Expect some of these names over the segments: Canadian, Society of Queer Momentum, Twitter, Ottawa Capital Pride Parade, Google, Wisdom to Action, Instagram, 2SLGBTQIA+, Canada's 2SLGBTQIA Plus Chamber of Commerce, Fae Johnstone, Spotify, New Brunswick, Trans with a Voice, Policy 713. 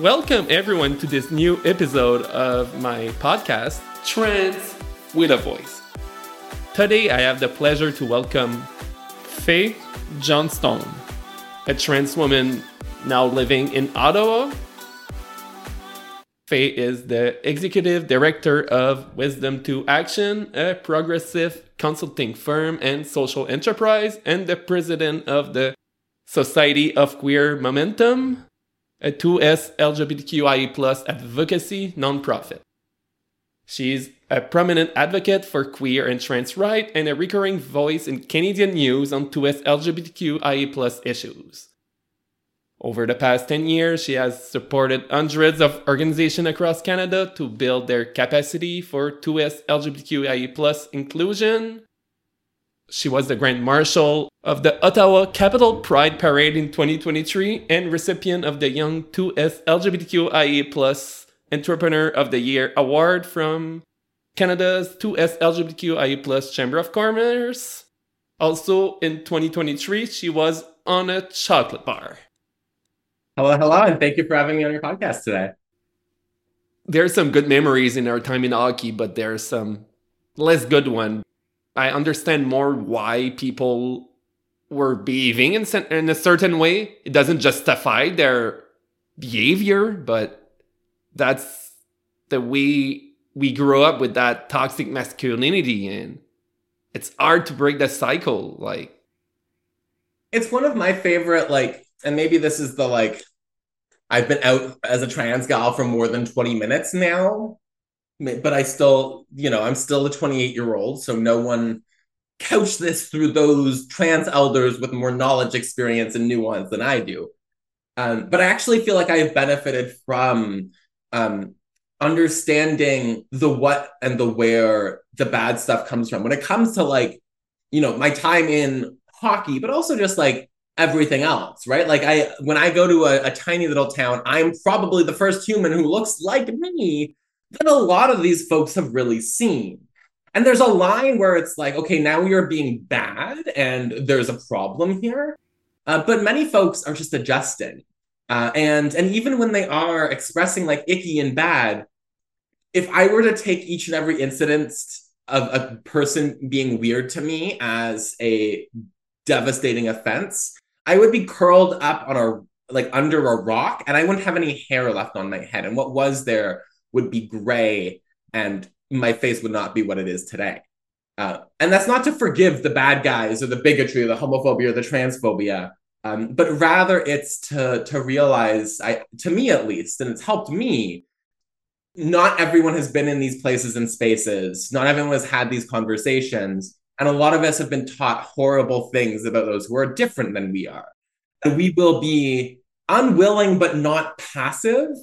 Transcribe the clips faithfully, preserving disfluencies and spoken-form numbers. Welcome everyone to this new episode of my podcast, Trans with a Voice. Today I have the pleasure to welcome Fae Johnstone, a trans woman now living in Ottawa. Fae is the executive director of Wisdom to Action, a progressive consulting firm and social enterprise, and the president of the Society of Queer Momentum, a two S L G B T Q I A plus advocacy nonprofit. She's a prominent advocate for queer and trans rights and a recurring voice in Canadian news on two S L G B T Q I A plus issues. Over the past ten years, she has supported hundreds of organizations across Canada to build their capacity for two S L G B T Q I A plus inclusion. She was the Grand Marshal of the Ottawa Capital Pride Parade in twenty twenty-three and recipient of the Young two S L G B T Q I A plus Entrepreneur of the Year Award from Canada's two S L G B T Q I A plus Chamber of Commerce. Also in twenty twenty-three, she was on a chocolate bar. Hello, hello, and thank you for having me on your podcast today. There are some good memories in our time in hockey, but there are some less good ones. I understand more why people were behaving in, in a certain way. It doesn't justify their behavior, but that's the way we grew up with that toxic masculinity, and it's hard to break that cycle. Like, it's one of my favorite, like, and maybe this is the, like, I've been out as a trans gal for more than twenty minutes now. But I still, you know, I'm still a twenty-eight-year-old, so no one couch this through those trans elders with more knowledge, experience, and nuance than I do. Um, but I actually feel like I have benefited from um, understanding the what and the where the bad stuff comes from. When it comes to, like, you know, my time in hockey, but also just, like, everything else, right? Like, I when I go to a, a tiny little town, I'm probably the first human who looks like me that a lot of these folks have really seen. And there's a line where it's like, okay, now we are being bad and there's a problem here. Uh, but many folks are just adjusting. Uh, and, and even when they are expressing, like, icky and bad, if I were to take each and every incident of a person being weird to me as a devastating offense, I would be curled up on a, like, under a rock, and I wouldn't have any hair left on my head. And what was there would be gray, and my face would not be what it is today. Uh, and that's not to forgive the bad guys or the bigotry or the homophobia or the transphobia, um, but rather it's to, to realize, I, to me at least, and it's helped me, not everyone has been in these places and spaces. Not everyone has had these conversations. And a lot of us have been taught horrible things about those who are different than we are. And we will be unwilling but not passive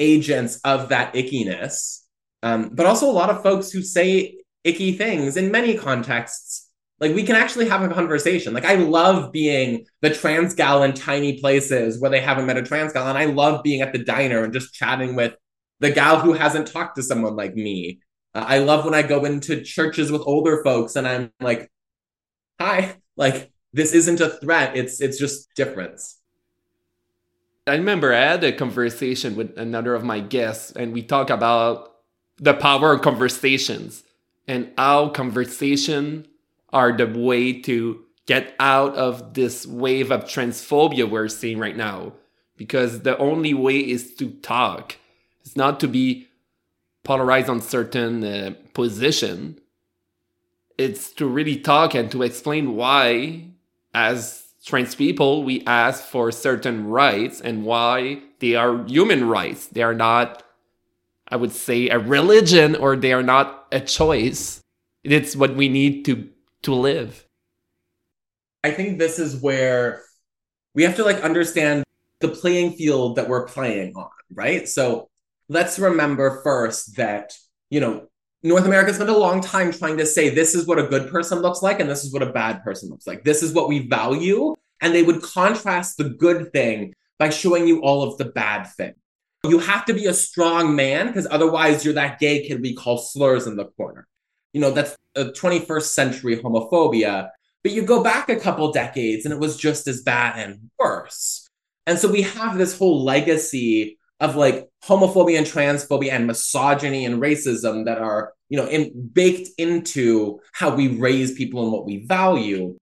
agents of that ickiness, um, but also a lot of folks who say icky things in many contexts. Like, we can actually have a conversation. Like, I love being the trans gal in tiny places where they haven't met a trans gal, and I love being at the diner and just chatting with the gal who hasn't talked to someone like me. Uh, I love when I go into churches with older folks and I'm like, "Hi, like, this isn't a threat. It's it's just difference." I remember I had a conversation with another of my guests, and we talked about the power of conversations and how conversations are the way to get out of this wave of transphobia we're seeing right now. Because the only way is to talk. It's not to be polarized on certain uh, position. It's to really talk and to explain why, as trans people, we ask for certain rights and why they are human rights. They are not, I would say, a religion, or they are not a choice. It's what we need to, to live. I think this is where we have to, like, understand the playing field that we're playing on, right? So let's remember first that, you know, North America spent a long time trying to say, this is what a good person looks like, and this is what a bad person looks like. This is what we value. And they would contrast the good thing by showing you all of the bad thing. You have to be a strong man, because otherwise you're that gay kid we call slurs in the corner. You know, that's a twenty-first century homophobia. But you go back a couple decades and it was just as bad and worse. And so we have this whole legacy of like homophobia and transphobia and misogyny and racism that are, you know, in, baked into how we raise people and what we value.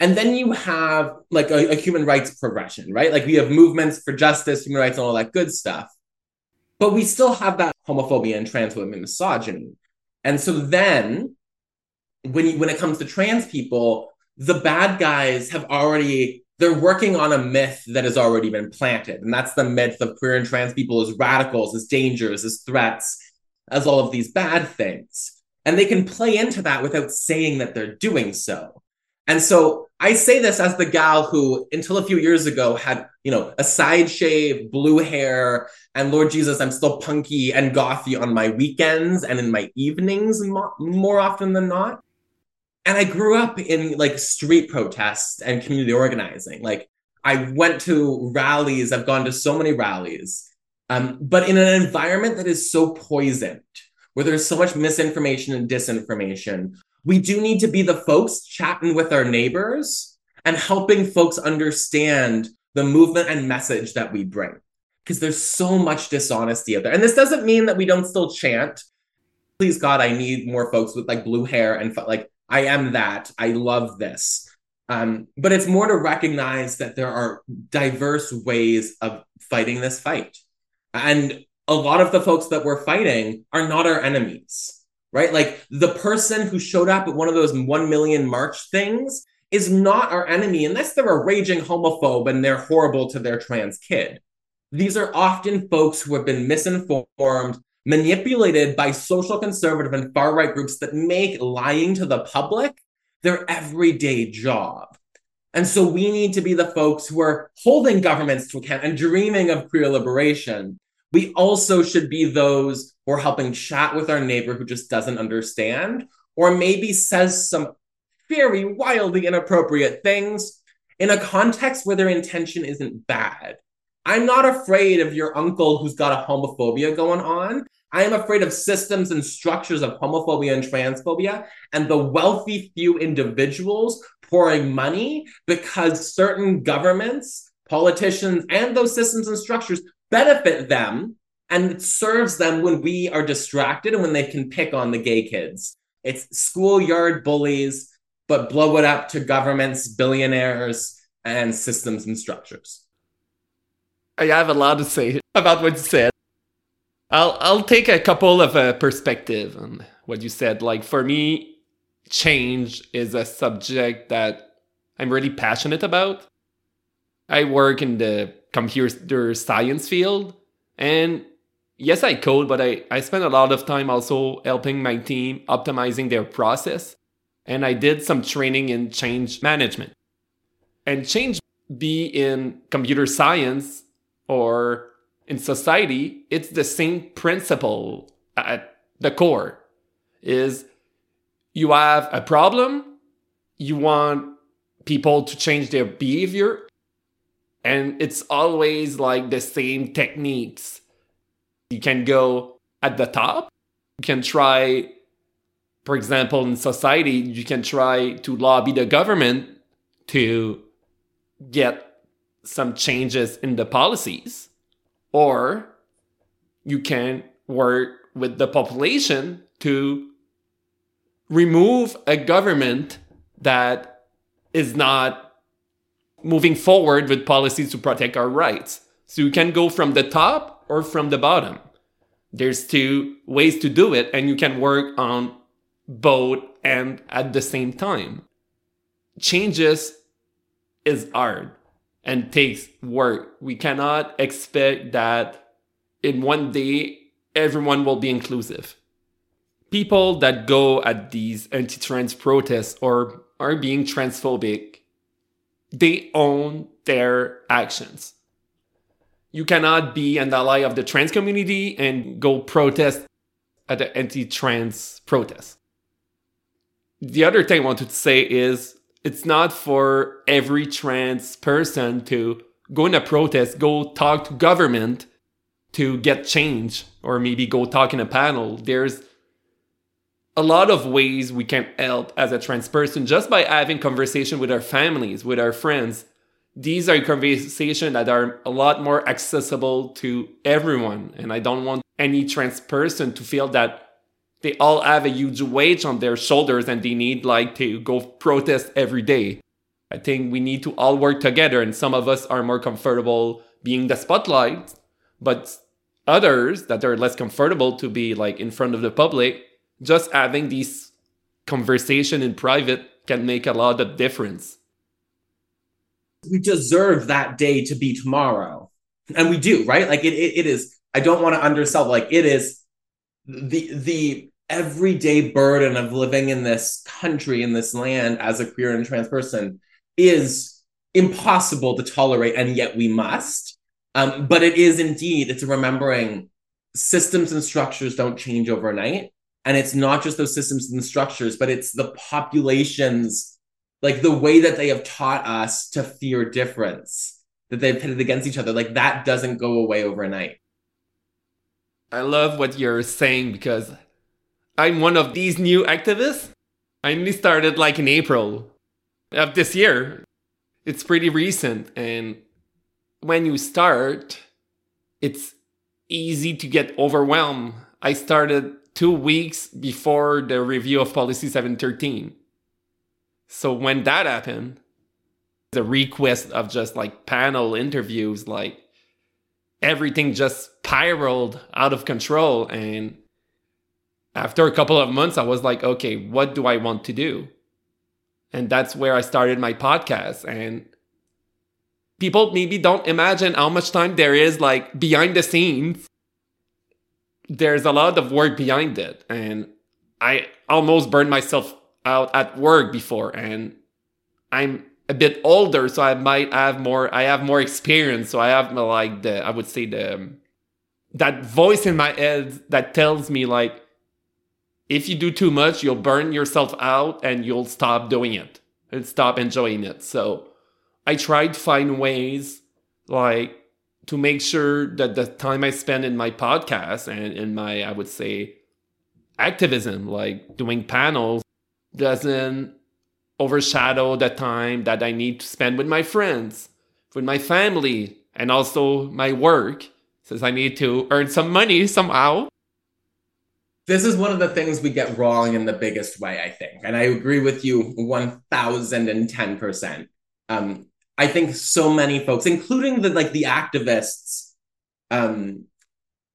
And then you have like a, a human rights progression, right? Like we have movements for justice, human rights, and all that good stuff. But we still have that homophobia and transphobia and misogyny. And so then when you, when it comes to trans people, the bad guys have already, they're working on a myth that has already been planted. And that's the myth of queer and trans people as radicals, as dangers, as threats, as all of these bad things. And they can play into that without saying that they're doing so. And so I say this as the gal who, until a few years ago, had, you know, a side shave, blue hair, and Lord Jesus, I'm still punky and gothy on my weekends and in my evenings more often than not. And I grew up in like street protests and community organizing. Like I went to rallies, I've gone to so many rallies, um, but in an environment that is so poisoned, where there's so much misinformation and disinformation. We do need to be the folks chatting with our neighbors and helping folks understand the movement and message that we bring, because there's so much dishonesty out there. And this doesn't mean that we don't still chant, please God, I need more folks with like blue hair and like, I am that, I love this. Um, but it's more to recognize that there are diverse ways of fighting this fight. And a lot of the folks that we're fighting are not our enemies. Right? Like the person who showed up at one of those one million march things is not our enemy unless they're a raging homophobe and they're horrible to their trans kid. These are often folks who have been misinformed, manipulated by social conservative and far-right groups that make lying to the public their everyday job. And so we need to be the folks who are holding governments to account and dreaming of queer liberation. We also should be those who are helping chat with our neighbor who just doesn't understand or maybe says some very wildly inappropriate things in a context where their intention isn't bad. I'm not afraid of your uncle who's got a homophobia going on. I am afraid of systems and structures of homophobia and transphobia and the wealthy few individuals pouring money because certain governments, politicians, and those systems and structures benefit them, and it serves them when we are distracted and when they can pick on the gay kids. It's schoolyard bullies, but blow it up to governments, billionaires, and systems and structures. I have a lot to say about what you said. I'll I'll take a couple of uh, perspective on what you said. Like for me, change is a subject that I'm really passionate about. I work in the computer science field, and yes, I code, but I, I spend a lot of time also helping my team optimizing their process, and I did some training in change management. And change, be in computer science or in society, it's the same principle at the core, is you have a problem, you want people to change their behavior, and it's always like the same techniques. You can go at the top. You can try, for example, in society, you can try to lobby the government to get some changes in the policies. Or you can work with the population to remove a government that is not moving forward with policies to protect our rights. So you can go from the top or from the bottom. There's two ways to do it, and you can work on both and at the same time. Changes is hard and takes work. We cannot expect that in one day, everyone will be inclusive. People that go at these anti-trans protests or are being transphobic, they own their actions. You cannot be an ally of the trans community and go protest at the anti-trans protest. The other thing I wanted to say is it's not for every trans person to go in a protest, go talk to government to get change, or maybe go talk in a panel. There's a lot of ways we can help as a trans person just by having conversation with our families, with our friends, these are conversations that are a lot more accessible to everyone. And I don't want any trans person to feel that they all have a huge weight on their shoulders and they need like to go protest every day. I think we need to all work together, and some of us are more comfortable being the spotlight, but others that are less comfortable to be like in front of the public, just having these conversation in private can make a lot of difference. We deserve that day to be tomorrow. And we do, right? Like it, it, it is, I don't want to undersell, like it is the, the everyday burden of living in this country, in this land as a queer and trans person is impossible to tolerate. And yet we must. Um, but it is indeed, it's remembering systems and structures don't change overnight. And it's not just those systems and structures, but it's the populations, like the way that they have taught us to fear difference, that they've pitted against each other. Like that doesn't go away overnight. I love what you're saying because I'm one of these new activists. I only started like in April of this year. It's pretty recent. And when you start, it's easy to get overwhelmed. I started two weeks before the review of Policy seven thirteen. So when that happened, the request of just like panel interviews, like everything just spiraled out of control. And after a couple of months, I was like, okay, what do I want to do? And that's where I started my podcast. And people maybe don't imagine how much time there is like behind the scenes. There's a lot of work behind it. And I almost burned myself out at work before. And I'm a bit older, so I might have more, I have more experience. So I have like the, I would say the, that voice in my head that tells me like, if you do too much, you'll burn yourself out and you'll stop doing it and stop enjoying it. So I tried to find ways like to make sure that the time I spend in my podcast and in my, I would say, activism, like doing panels, doesn't overshadow the time that I need to spend with my friends, with my family, and also my work, since I need to earn some money somehow. This is one of the things we get wrong in the biggest way, I think. And I agree with you one thousand ten percent. Um, I think so many folks, including the like the activists, um,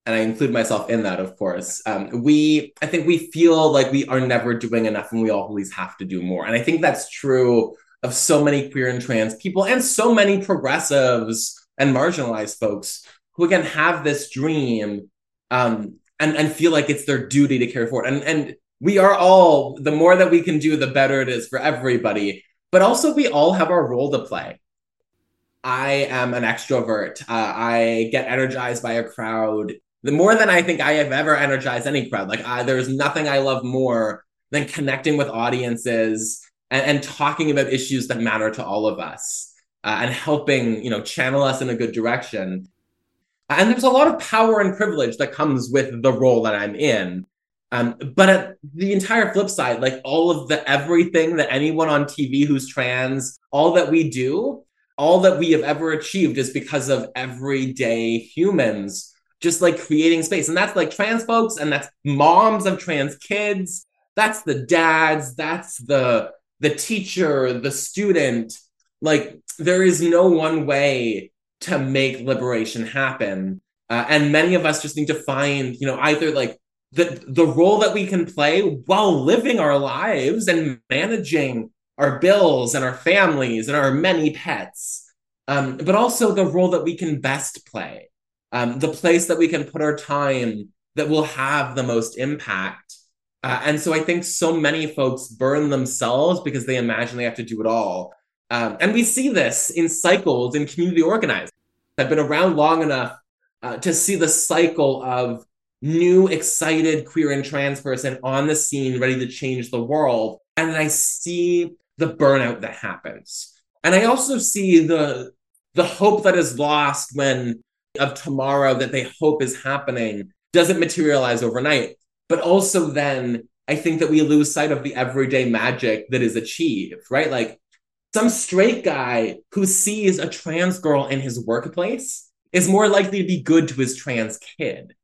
and I include myself in that, of course, um, we, I think we feel like we are never doing enough and we always have to do more. And I think that's true of so many queer and trans people and so many progressives and marginalized folks who, again, have this dream, um, And and feel like it's their duty to carry forward. And and we are all, the more that we can do, the better it is for everybody. But also we all have our role to play. I am an extrovert. Uh, I get energized by a crowd. The more than I think I have ever energized any crowd. Like I, there's nothing I love more than connecting with audiences and, and talking about issues that matter to all of us uh, and helping, you know, channel us in a good direction. And there's a lot of power and privilege that comes with the role that I'm in. Um, but at the entire flip side, like all of the everything that anyone on T V who's trans, all that we do, all that we have ever achieved is because of everyday humans just like creating space. And that's like trans folks, and that's moms of trans kids. That's the dads. That's the the teacher, the student. Like there is no one way to make liberation happen. Uh, and many of us just need to find, you know, either like the, the role that we can play while living our lives and managing our bills and our families and our many pets, um, but also the role that we can best play, um, the place that we can put our time that will have the most impact. Uh, and so I think so many folks burn themselves because they imagine they have to do it all. Um, and we see this in cycles in community organizing. I've been around long enough uh, to see the cycle of new, excited queer and trans person on the scene, ready to change the world. And I see the burnout that happens. And I also see the the hope that is lost when of tomorrow that they hope is happening doesn't materialize overnight. But also then I think that we lose sight of the everyday magic that is achieved, right? Like, Some straight guy who sees a trans girl in his workplace is more likely to be good to his trans kid.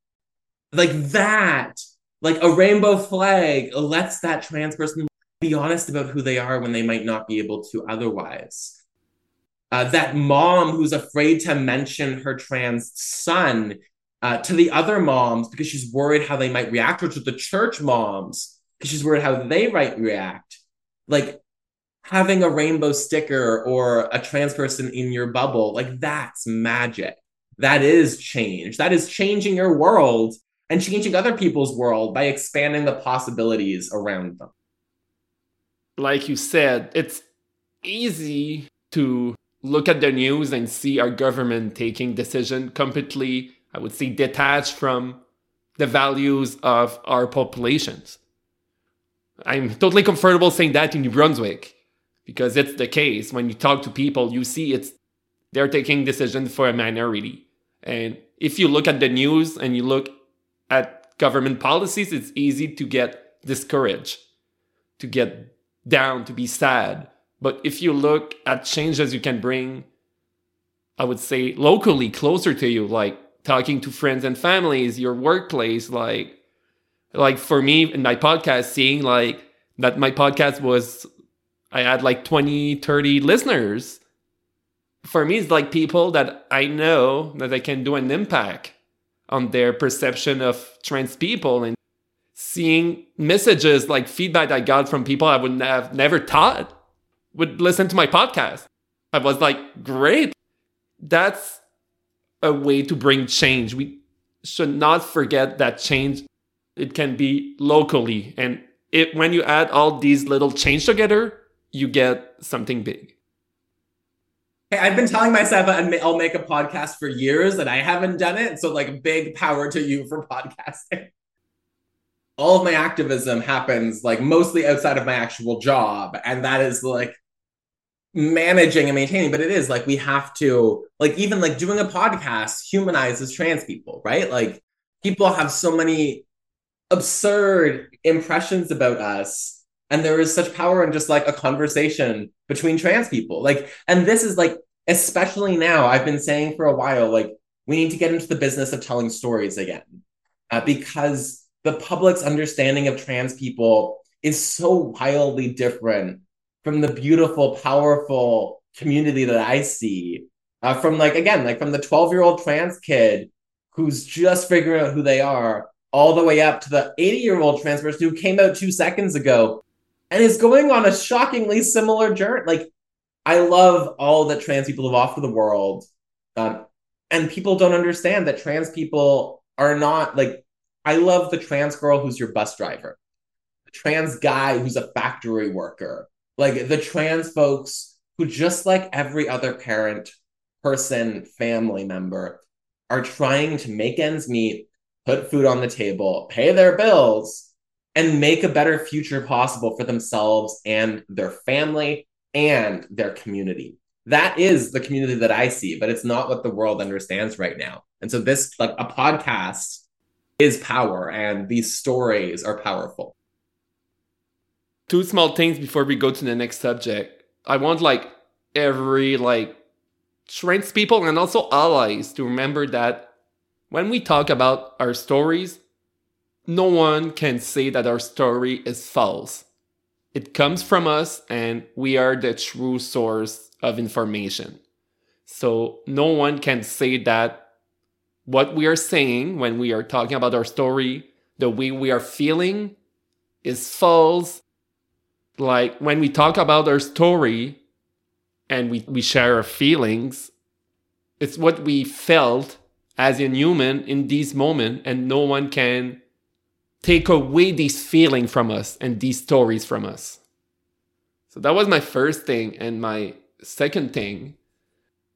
Like that, like a rainbow flag lets that trans person be honest about who they are when they might not be able to otherwise. Uh, that mom who's afraid to mention her trans son uh, to the other moms because she's worried how they might react, or to the church moms because she's worried how they might react. Like having a rainbow sticker or a trans person in your bubble, like that's magic. That is change. That is changing your world and changing other people's world by expanding the possibilities around them. Like you said, it's easy to look at the news and see our government taking decision completely, I would say, detached from the values of our populations. I'm totally comfortable saying that in New Brunswick, because it's the case. When you talk to people, you see it's they're taking decisions for a minority. And if you look at the news and you look at government policies, it's easy to get discouraged, to get down, to be sad. But if you look at changes you can bring, I would say locally, closer to you, like talking to friends and families, your workplace, like, like for me in my podcast, seeing like that my podcast was, I had like twenty, thirty listeners. For me, it's like people that I know that I can do an impact on their perception of trans people, and seeing messages like feedback I got from people I would have never thought would listen to my podcast. I was like, great. That's a way to bring change. We should not forget that change, it can be locally. And it, when you add all these little change together, you get something big. Hey, I've been telling myself I'll make a podcast for years and I haven't done it. So like big power to you for podcasting. All of my activism happens like mostly outside of my actual job. And that is like managing and maintaining, but it is like, we have to like, even like doing a podcast humanizes trans people, right? Like people have so many absurd impressions about us, and there is such power in just like a conversation between trans people. Like, and this is like, especially now, I've been saying for a while, like we need to get into the business of telling stories again, uh, because the public's understanding of trans people is so wildly different from the beautiful, powerful community that I see. Uh, from like, again, like from the twelve-year-old trans kid who's just figuring out who they are, all the way up to the eighty-year-old trans person who came out two seconds ago and is going on a shockingly similar journey. Like, I love all that trans people have offered the world. Um, and people don't understand that trans people are not like, I love the trans girl who's your bus driver, the trans guy who's a factory worker, like the trans folks who, just like every other parent, person, family member, are trying to make ends meet, put food on the table, pay their bills, and make a better future possible for themselves and their family and their community. That is the community that I see, but it's not what the world understands right now. And so this, like a podcast, is power, and these stories are powerful. Two small things before we go to the next subject. I want like every like trans people and also allies to remember that when we talk about our stories, no one can say that our story is false. It comes from us, and we are the true source of information. So no one can say that what we are saying when we are talking about our story, the way we are feeling, is false. Like when we talk about our story and we, we share our feelings, it's what we felt as a human in this moment, and no one can take away these feelings from us and these stories from us. So that was my first thing. And my second thing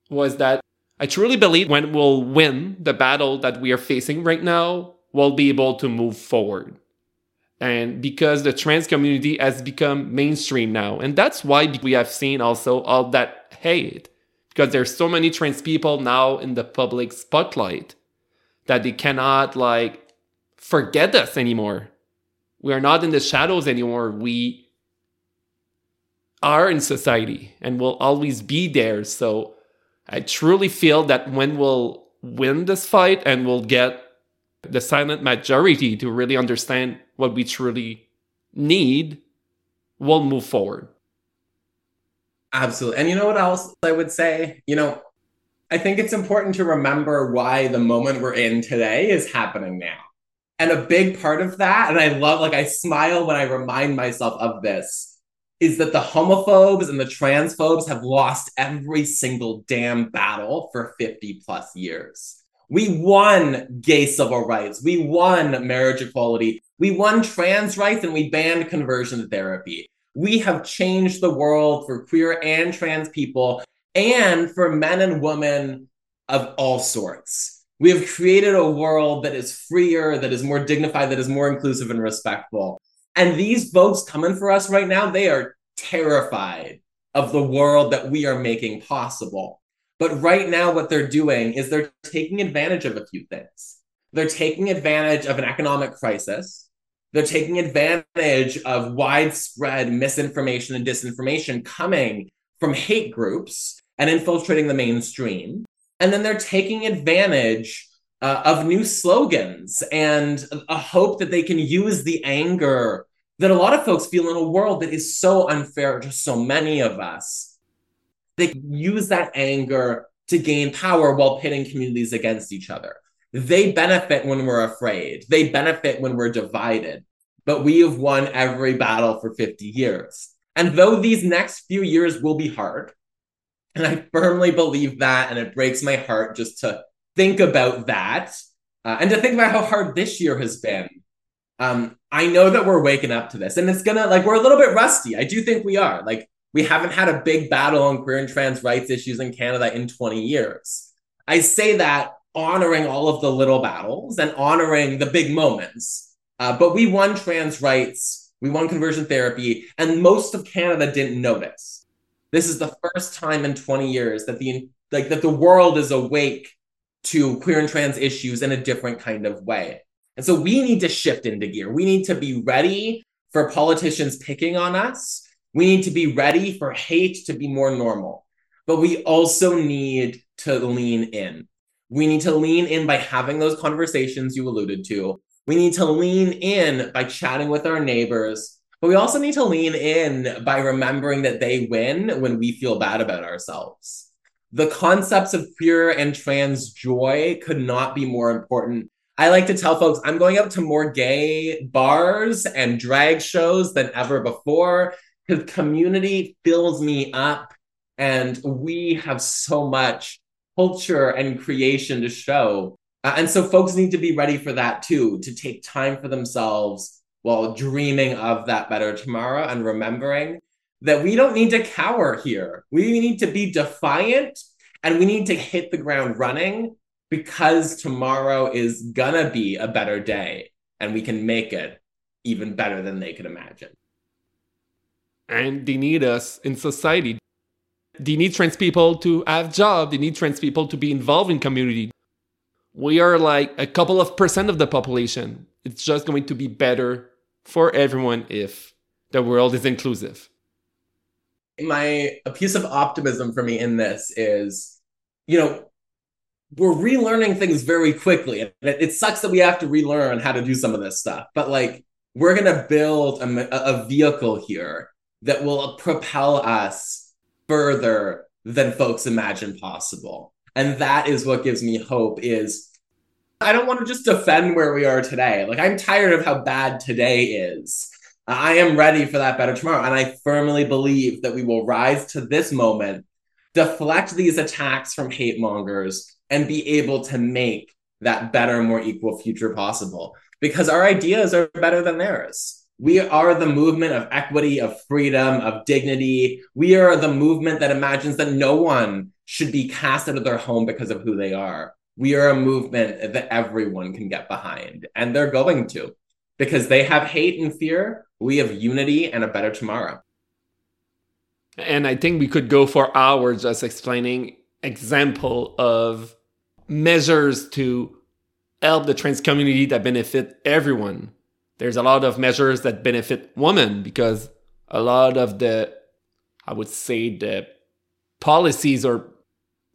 was that I truly believe when we'll win the battle that we are facing right now, we'll be able to move forward. And because the trans community has become mainstream now, and that's why we have seen also all that hate, because there's so many trans people now in the public spotlight that they cannot like forget us anymore. We are not in the shadows anymore. We are in society and will always be there. So I truly feel that when we'll win this fight and we'll get the silent majority to really understand what we truly need, we'll move forward. Absolutely. And you know what else I would say? You know, I think it's important to remember why the moment we're in today is happening now. And a big part of that, and I love, like, I smile when I remind myself of this, is that the homophobes and the transphobes have lost every single damn battle for fifty plus years. We won gay civil rights. We won marriage equality. We won trans rights, and we banned conversion therapy. We have changed the world for queer and trans people and for men and women of all sorts. We have created a world that is freer, that is more dignified, that is more inclusive and respectful. And these folks coming for us right now, they are terrified of the world that we are making possible. But right now, what they're doing is they're taking advantage of a few things. They're taking advantage of an economic crisis. They're taking advantage of widespread misinformation and disinformation coming from hate groups and infiltrating the mainstream. And then they're taking advantage uh, of new slogans and a hope that they can use the anger that a lot of folks feel in a world that is so unfair to so many of us. They use that anger to gain power while pitting communities against each other. They benefit when we're afraid. They benefit when we're divided. But we have won every battle for fifty years. And though these next few years will be hard, and I firmly believe that, and it breaks my heart just to think about that, uh, and to think about how hard this year has been, um, I know that we're waking up to this. And it's gonna, like, we're a little bit rusty. I do think we are. Like, we haven't had a big battle on queer and trans rights issues in Canada in twenty years. I say that honoring all of the little battles and honoring the big moments. Uh, but we won trans rights, we won conversion therapy, and most of Canada didn't notice. This is the first time in twenty years that the like that the world is awake to queer and trans issues in a different kind of way. And so we need to shift into gear. We need to be ready for politicians picking on us. We need to be ready for hate to be more normal. But we also need to lean in. We need to lean in by having those conversations you alluded to. We need to lean in by chatting with our neighbors. But we also need to lean in by remembering that they win when we feel bad about ourselves. The concepts of queer and trans joy could not be more important. I like to tell folks I'm going out to more gay bars and drag shows than ever before because community fills me up and we have so much culture and creation to show. Uh, and so folks need to be ready for that too, to take time for themselves while dreaming of that better tomorrow and remembering that we don't need to cower here. We need to be defiant and we need to hit the ground running because tomorrow is gonna be a better day and we can make it even better than they could imagine. And they need us in society. They need trans people to have jobs. They need trans people to be involved in community. We are like a couple of percent of the population. It's just going to be better for everyone if the world is inclusive. My a piece of optimism for me in this is, you know, we're relearning things very quickly. It, it sucks that we have to relearn how to do some of this stuff. But like, we're going to build a, a vehicle here that will propel us further than folks imagine possible. And that is what gives me hope is I don't want to just defend where we are today. Like, I'm tired of how bad today is. I am ready for that better tomorrow. And I firmly believe that we will rise to this moment, deflect these attacks from hate mongers, and be able to make that better, more equal future possible. Because our ideas are better than theirs. We are the movement of equity, of freedom, of dignity. We are the movement that imagines that no one should be cast out of their home because of who they are. We are a movement that everyone can get behind, and they're going to, because they have hate and fear. We have unity and a better tomorrow. And I think we could go for hours just explaining example of measures to help the trans community that benefit everyone. There's a lot of measures that benefit women because a lot of the I would say the policies or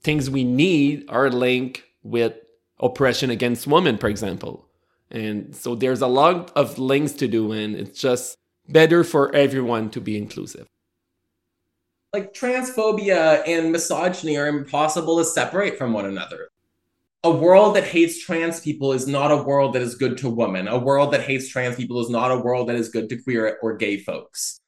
things we need are linked with oppression against women, for example. And so there's a lot of links to do, and it's just better for everyone to be inclusive. Like, transphobia and misogyny are impossible to separate from one another. A world that hates trans people is not a world that is good to women. A world that hates trans people is not a world that is good to queer or gay folks.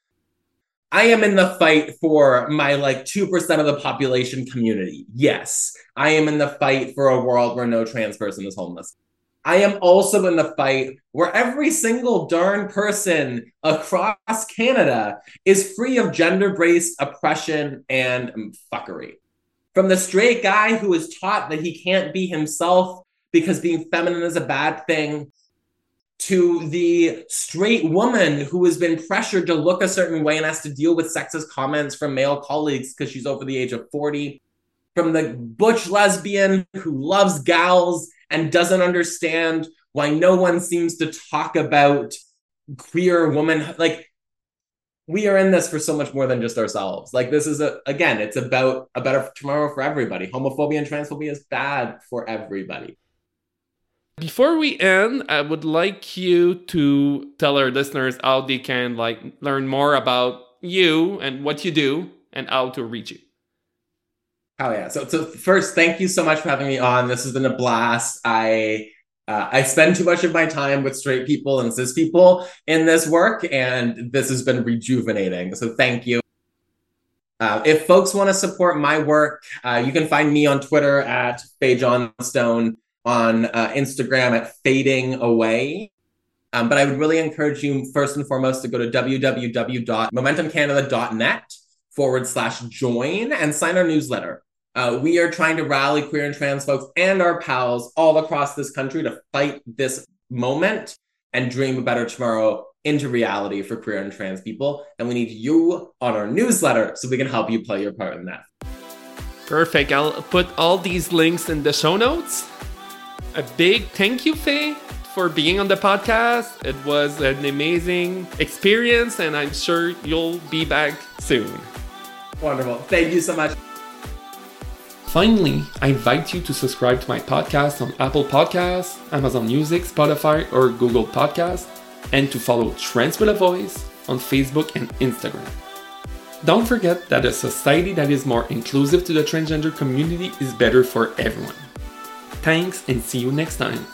I am in the fight for my, like, two percent of the population community. Yes, I am in the fight for a world where no trans person is homeless. I am also in the fight where every single darn person across Canada is free of gender-based oppression and fuckery. From the straight guy who is taught that he can't be himself because being feminine is a bad thing, to the straight woman who has been pressured to look a certain way and has to deal with sexist comments from male colleagues because she's over the age of forty. From the butch lesbian who loves gals and doesn't understand why no one seems to talk about queer woman. Like, we are in this for so much more than just ourselves. Like, this is, a again, it's about a better tomorrow for everybody. Homophobia and transphobia is bad for everybody. Before we end, I would like you to tell our listeners how they can, like, learn more about you and what you do and how to reach you. Oh, yeah. So, so first, thank you so much for having me on. This has been a blast. I uh, I spend too much of my time with straight people and cis people in this work, and this has been rejuvenating. So thank you. Uh, if folks want to support my work, uh, you can find me on Twitter at Fae Johnstone, on uh, Instagram at Fading Away. Um, but I would really encourage you, first and foremost, to go to www dot momentum canada dot net forward slash join and sign our newsletter. Uh, we are trying to rally queer and trans folks and our pals all across this country to fight this moment and dream a better tomorrow into reality for queer and trans people. And we need you on our newsletter so we can help you play your part in that. Perfect. I'll put all these links in the show notes. A big thank you, Fae, for being on the podcast. It was an amazing experience, and I'm sure you'll be back soon. Wonderful. Thank you so much. Finally, I invite you to subscribe to my podcast on Apple Podcasts, Amazon Music, Spotify, or Google Podcasts, and to follow Trans with a Voice on Facebook and Instagram. Don't forget that a society that is more inclusive to the transgender community is better for everyone. Thanks, and see you next time.